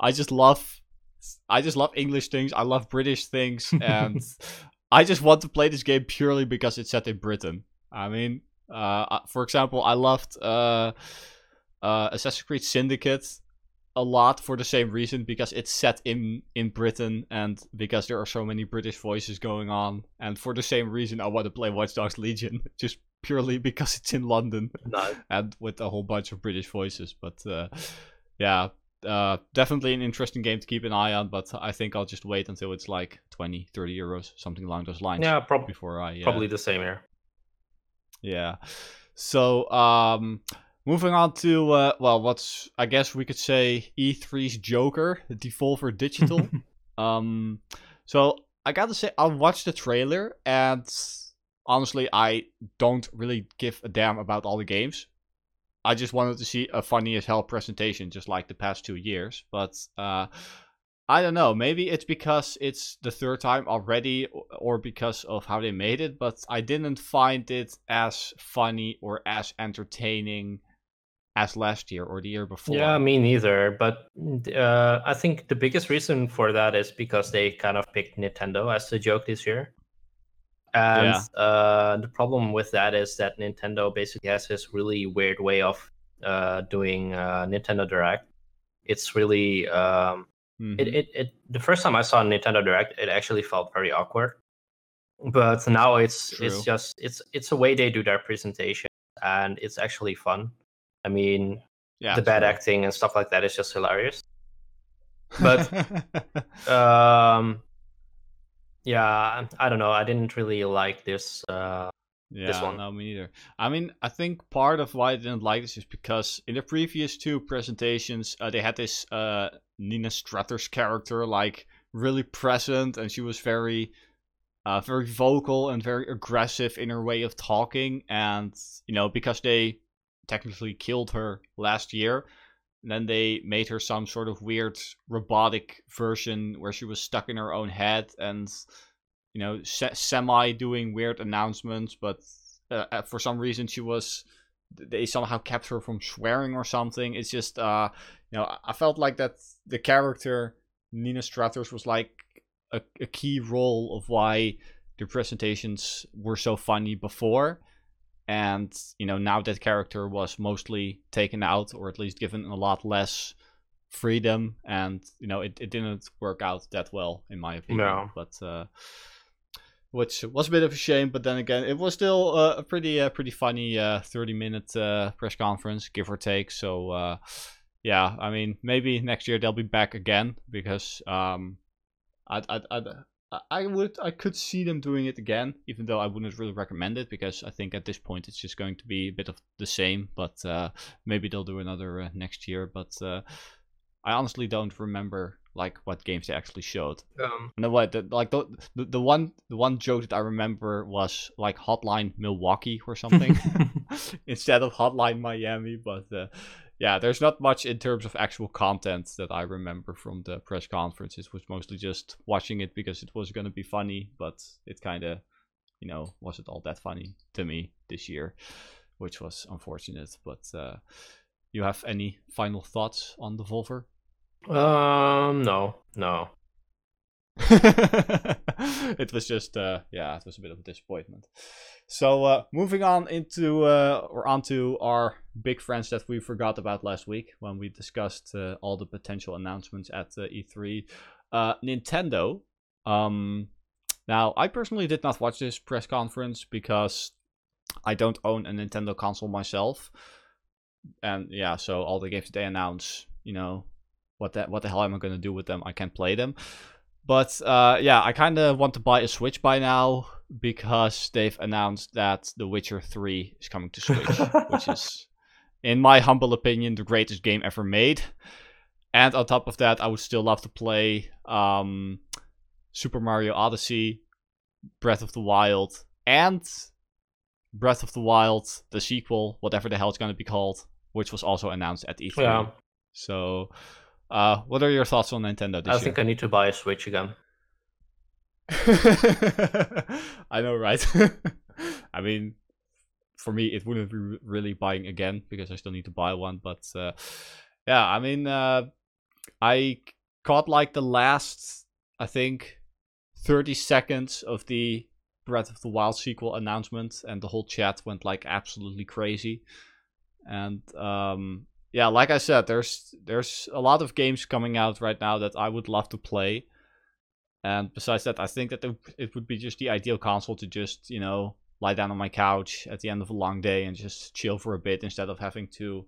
I just love I just love English things. I love British things. And I just want to play this game purely because it's set in Britain. I mean, uh, for example, I loved uh, uh, Assassin's Creed Syndicate a lot for the same reason, because it's set in in Britain and because there are so many British voices going on, and for the same reason I want to play Watch Dogs Legion, just purely because it's in London no. and with a whole bunch of British voices. But uh, yeah, uh, definitely an interesting game to keep an eye on, but I think I'll just wait until it's like twenty, thirty euros, something along those lines. Yeah, prob- before I, yeah. probably the same here. Yeah, so um moving on to, uh, well, what's, I guess we could say, E three's Joker, Devolver Digital. um, so, I gotta say, I watched the trailer, and honestly, I don't really give a damn about all the games. I just wanted to see a funny as hell presentation, just like the past two years. But uh, I don't know. Maybe it's because it's the third time already, or because of how they made it. But I didn't find it as funny or as entertaining as last year or the year before. Yeah, me neither. But uh, I think the biggest reason for that is because they kind of picked Nintendo as the joke this year. And yeah. uh, the problem with that is that Nintendo basically has this really weird way of uh, doing uh, Nintendo Direct. It's really... Um, mm-hmm. it, it, it. The first time I saw Nintendo Direct, it actually felt very awkward. But now it's True. it's just... It's it's a way they do their presentation, and it's actually fun. I mean, yeah, the bad true. acting and stuff like that is just hilarious. But, um, yeah, I don't know. I didn't really like this. Uh, yeah, this one. No, me neither. I mean, I think part of why I didn't like this is because in the previous two presentations, uh, they had this uh, Nina Struthers character, like, really present, and she was very... Uh, very vocal and very aggressive in her way of talking. And, you know, because they... technically killed her last year, and then they made her some sort of weird robotic version where she was stuck in her own head and, you know, se- semi doing weird announcements, but uh, for some reason she was they somehow kept her from swearing or something. It's just uh you know, I felt like that the character Nina Struthers was like a, a key role of why the presentations were so funny before. And, you know, now that character was mostly taken out, or at least given a lot less freedom. And, you know, it, it didn't work out that well, in my opinion. No. But, uh, which was a bit of a shame. But then again, it was still uh, a pretty uh, pretty funny uh, thirty-minute uh, press conference, give or take. So, uh, yeah, I mean, maybe next year they'll be back again. Because um, I'd... I'd, I'd I would, I could see them doing it again, even though I wouldn't really recommend it, because I think at this point it's just going to be a bit of the same. But uh, maybe they'll do another uh, next year. But uh, I honestly don't remember like what games they actually showed. Um, and the, like the, the the one the one joke that I remember was like Hotline Milwaukee or something instead of Hotline Miami. But uh, yeah, there's not much in terms of actual content that I remember from the press conference. It was mostly just watching it because it was going to be funny, but it kind of, you know, wasn't all that funny to me this year, which was unfortunate. But uh, you have any final thoughts on the Devolver? Um, no, no. It was just, uh, yeah, it was a bit of a disappointment. So uh, moving on into uh, or onto our big friends that we forgot about last week when we discussed uh, all the potential announcements at uh, E three, uh, Nintendo. Um, now, I personally did not watch this press conference because I don't own a Nintendo console myself, and yeah, so all the games they announce, you know, what the what the hell am I going to do with them? I can't play them. But uh, yeah, I kind of want to buy a Switch by now, because they've announced that The Witcher three is coming to Switch, which is, in my humble opinion, the greatest game ever made. And on top of that, I would still love to play um, Super Mario Odyssey, Breath of the Wild, and Breath of the Wild, the sequel, whatever the hell it's going to be called, which was also announced at E three. Yeah. So, uh, what are your thoughts on Nintendo this I year? I think I need to buy a Switch again. I know, right? I mean, for me, it wouldn't be really buying again because I still need to buy one. But uh, yeah, I mean, uh, I caught like the last, I think, thirty seconds of the Breath of the Wild sequel announcement, and the whole chat went like absolutely crazy. And um, yeah, like I said, there's there's a lot of games coming out right now that I would love to play. And besides that, I think that it would be just the ideal console to just, you know, lie down on my couch at the end of a long day and just chill for a bit instead of having to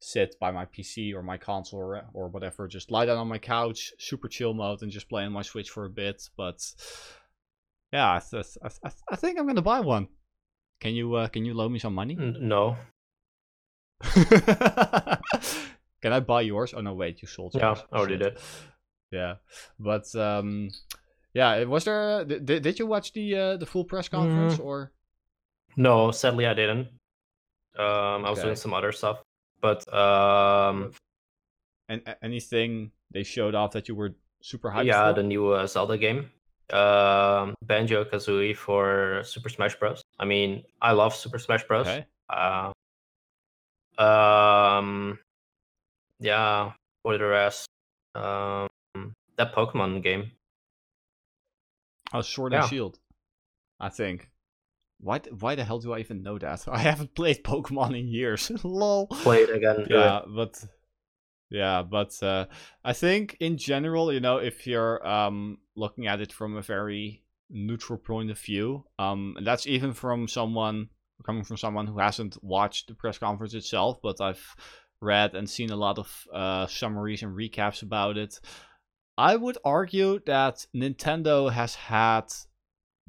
sit by my P C or my console or, or whatever. Just lie down on my couch, super chill mode, and just play on my Switch for a bit. But yeah, I, th- I, th- I think I'm going to buy one. Can you uh, can you loan me some money? No. Can I buy yours? Oh, no, wait, you sold yours. Yeah, I already did. Yeah, but um, yeah, was there? Did, did you watch the uh, the full press conference mm. or No, sadly I didn't. Um, I okay. was doing some other stuff, but um, and anything they showed off that you were super hyped yeah, for? Yeah, the new uh, Zelda game, um, Banjo Kazooie for Super Smash Bros. I mean, I love Super Smash Bros. Okay. Uh, um, yeah, for the rest, um, that Pokemon game. Oh, Sword yeah. and Shield, I think. Why why the hell do I even know that? I haven't played Pokemon in years. Lol. Play it again. Yeah, but yeah, but uh, I think in general, you know, if you're um, looking at it from a very neutral point of view, um, and that's even from someone coming from someone who hasn't watched the press conference itself, but I've read and seen a lot of uh, summaries and recaps about it. I would argue that Nintendo has had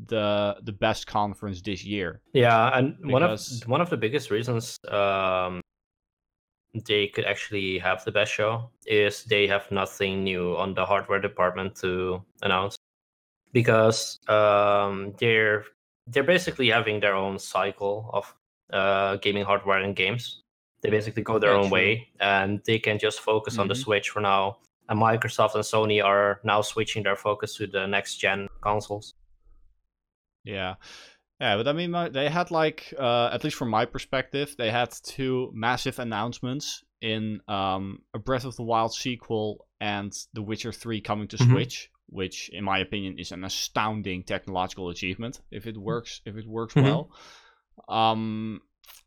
the the best conference this year. Yeah, and because... one of one of the biggest reasons um, they could actually have the best show is they have nothing new on the hardware department to announce, because um, they're they're basically having their own cycle of uh, gaming hardware and games. They basically go their yeah, own true. way, and they can just focus mm-hmm. on the Switch for now. And Microsoft and Sony are now switching their focus to the next gen consoles. Yeah, yeah, but I mean, they had like, uh, at least from my perspective, they had two massive announcements in um, a Breath of the Wild sequel and The Witcher three coming to mm-hmm. Switch, which, in my opinion, is an astounding technological achievement if it works. If it works mm-hmm. well, um,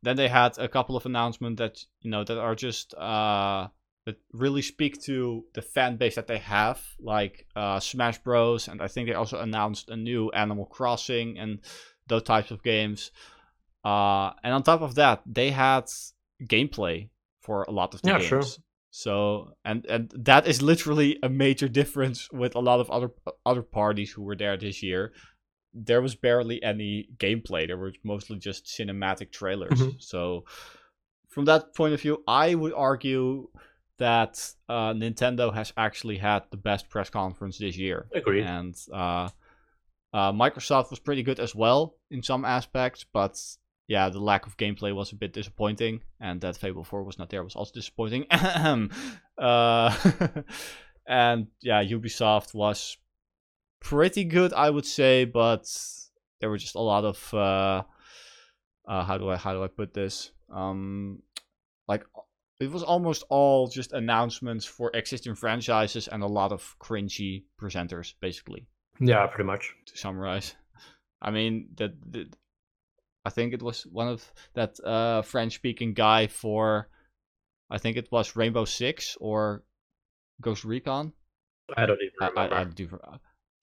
then they had a couple of announcements that you know that are just uh, that really speak to the fan base that they have, like uh, Smash Bros. And I think they also announced a new Animal Crossing and those types of games. Uh, and on top of that, they had gameplay for a lot of the yeah, games. Sure. So, and, and that is literally a major difference with a lot of other other parties who were there this year. There was barely any gameplay. There were mostly just cinematic trailers. Mm-hmm. So, from that point of view, I would argue that uh, Nintendo has actually had the best press conference this year. Agreed. And uh, uh, Microsoft was pretty good as well in some aspects, but yeah, the lack of gameplay was a bit disappointing, and that Fable four was not there was also disappointing. uh, and yeah, Ubisoft was pretty good, I would say, but there were just a lot of uh, uh, how do I how do I put this? Um, like. It was almost all just announcements for existing franchises and a lot of cringy presenters, basically. Yeah, pretty much. To summarize, I mean that, that I think it was one of that uh, French-speaking guy for, I think it was Rainbow Six or Ghost Recon. I don't even remember. I, I, I do.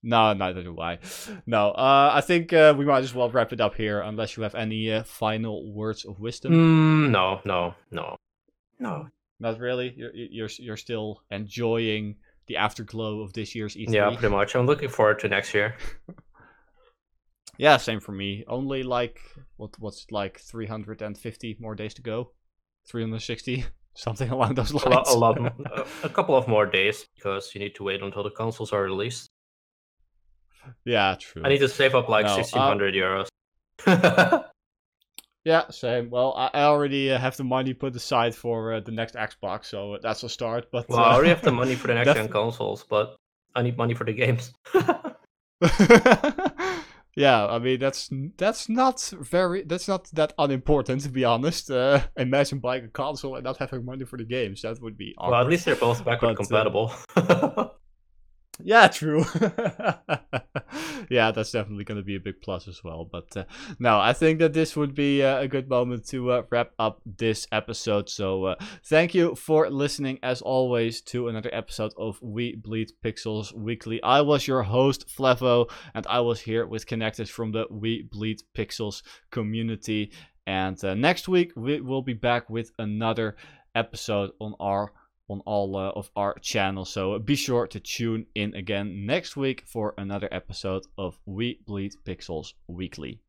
No, neither do I. No, uh, I think uh, we might as well wrap it up here, unless you have any uh, final words of wisdom. Mm, no, no, no. No, not really. You're you're you're still enjoying the afterglow of this year's E three. Yeah, pretty much. I'm looking forward to next year. Yeah, same for me. Only like what what's it like three hundred fifty more days to go, three hundred sixty, something along those lines. A lot, a, lot a, a couple of more days because you need to wait until the consoles are released. Yeah, true. I need to save up like no, sixteen hundred uh... euros. Yeah, same. Well, I already uh, have the money put aside for uh, the next Xbox, so that's a start. But well, uh, I already have the money for the next gen consoles, but I need money for the games. Yeah, I mean that's that's not very that's not that unimportant, to be honest. Uh, imagine buying a console and not having money for the games. That would be awkward. Well, at least they're both backward but, compatible. Uh... Yeah, true. Yeah, that's definitely going to be a big plus as well. But uh, no, I think that this would be uh, a good moment to uh, wrap up this episode. So uh, thank you for listening, as always, to another episode of We Bleed Pixels Weekly. I was your host, Flevo, and I was here with Connectus from the We Bleed Pixels community. And uh, next week, we will be back with another episode on our on all uh, of our channels, so be sure to tune in again next week for another episode of We Bleed Pixels Weekly.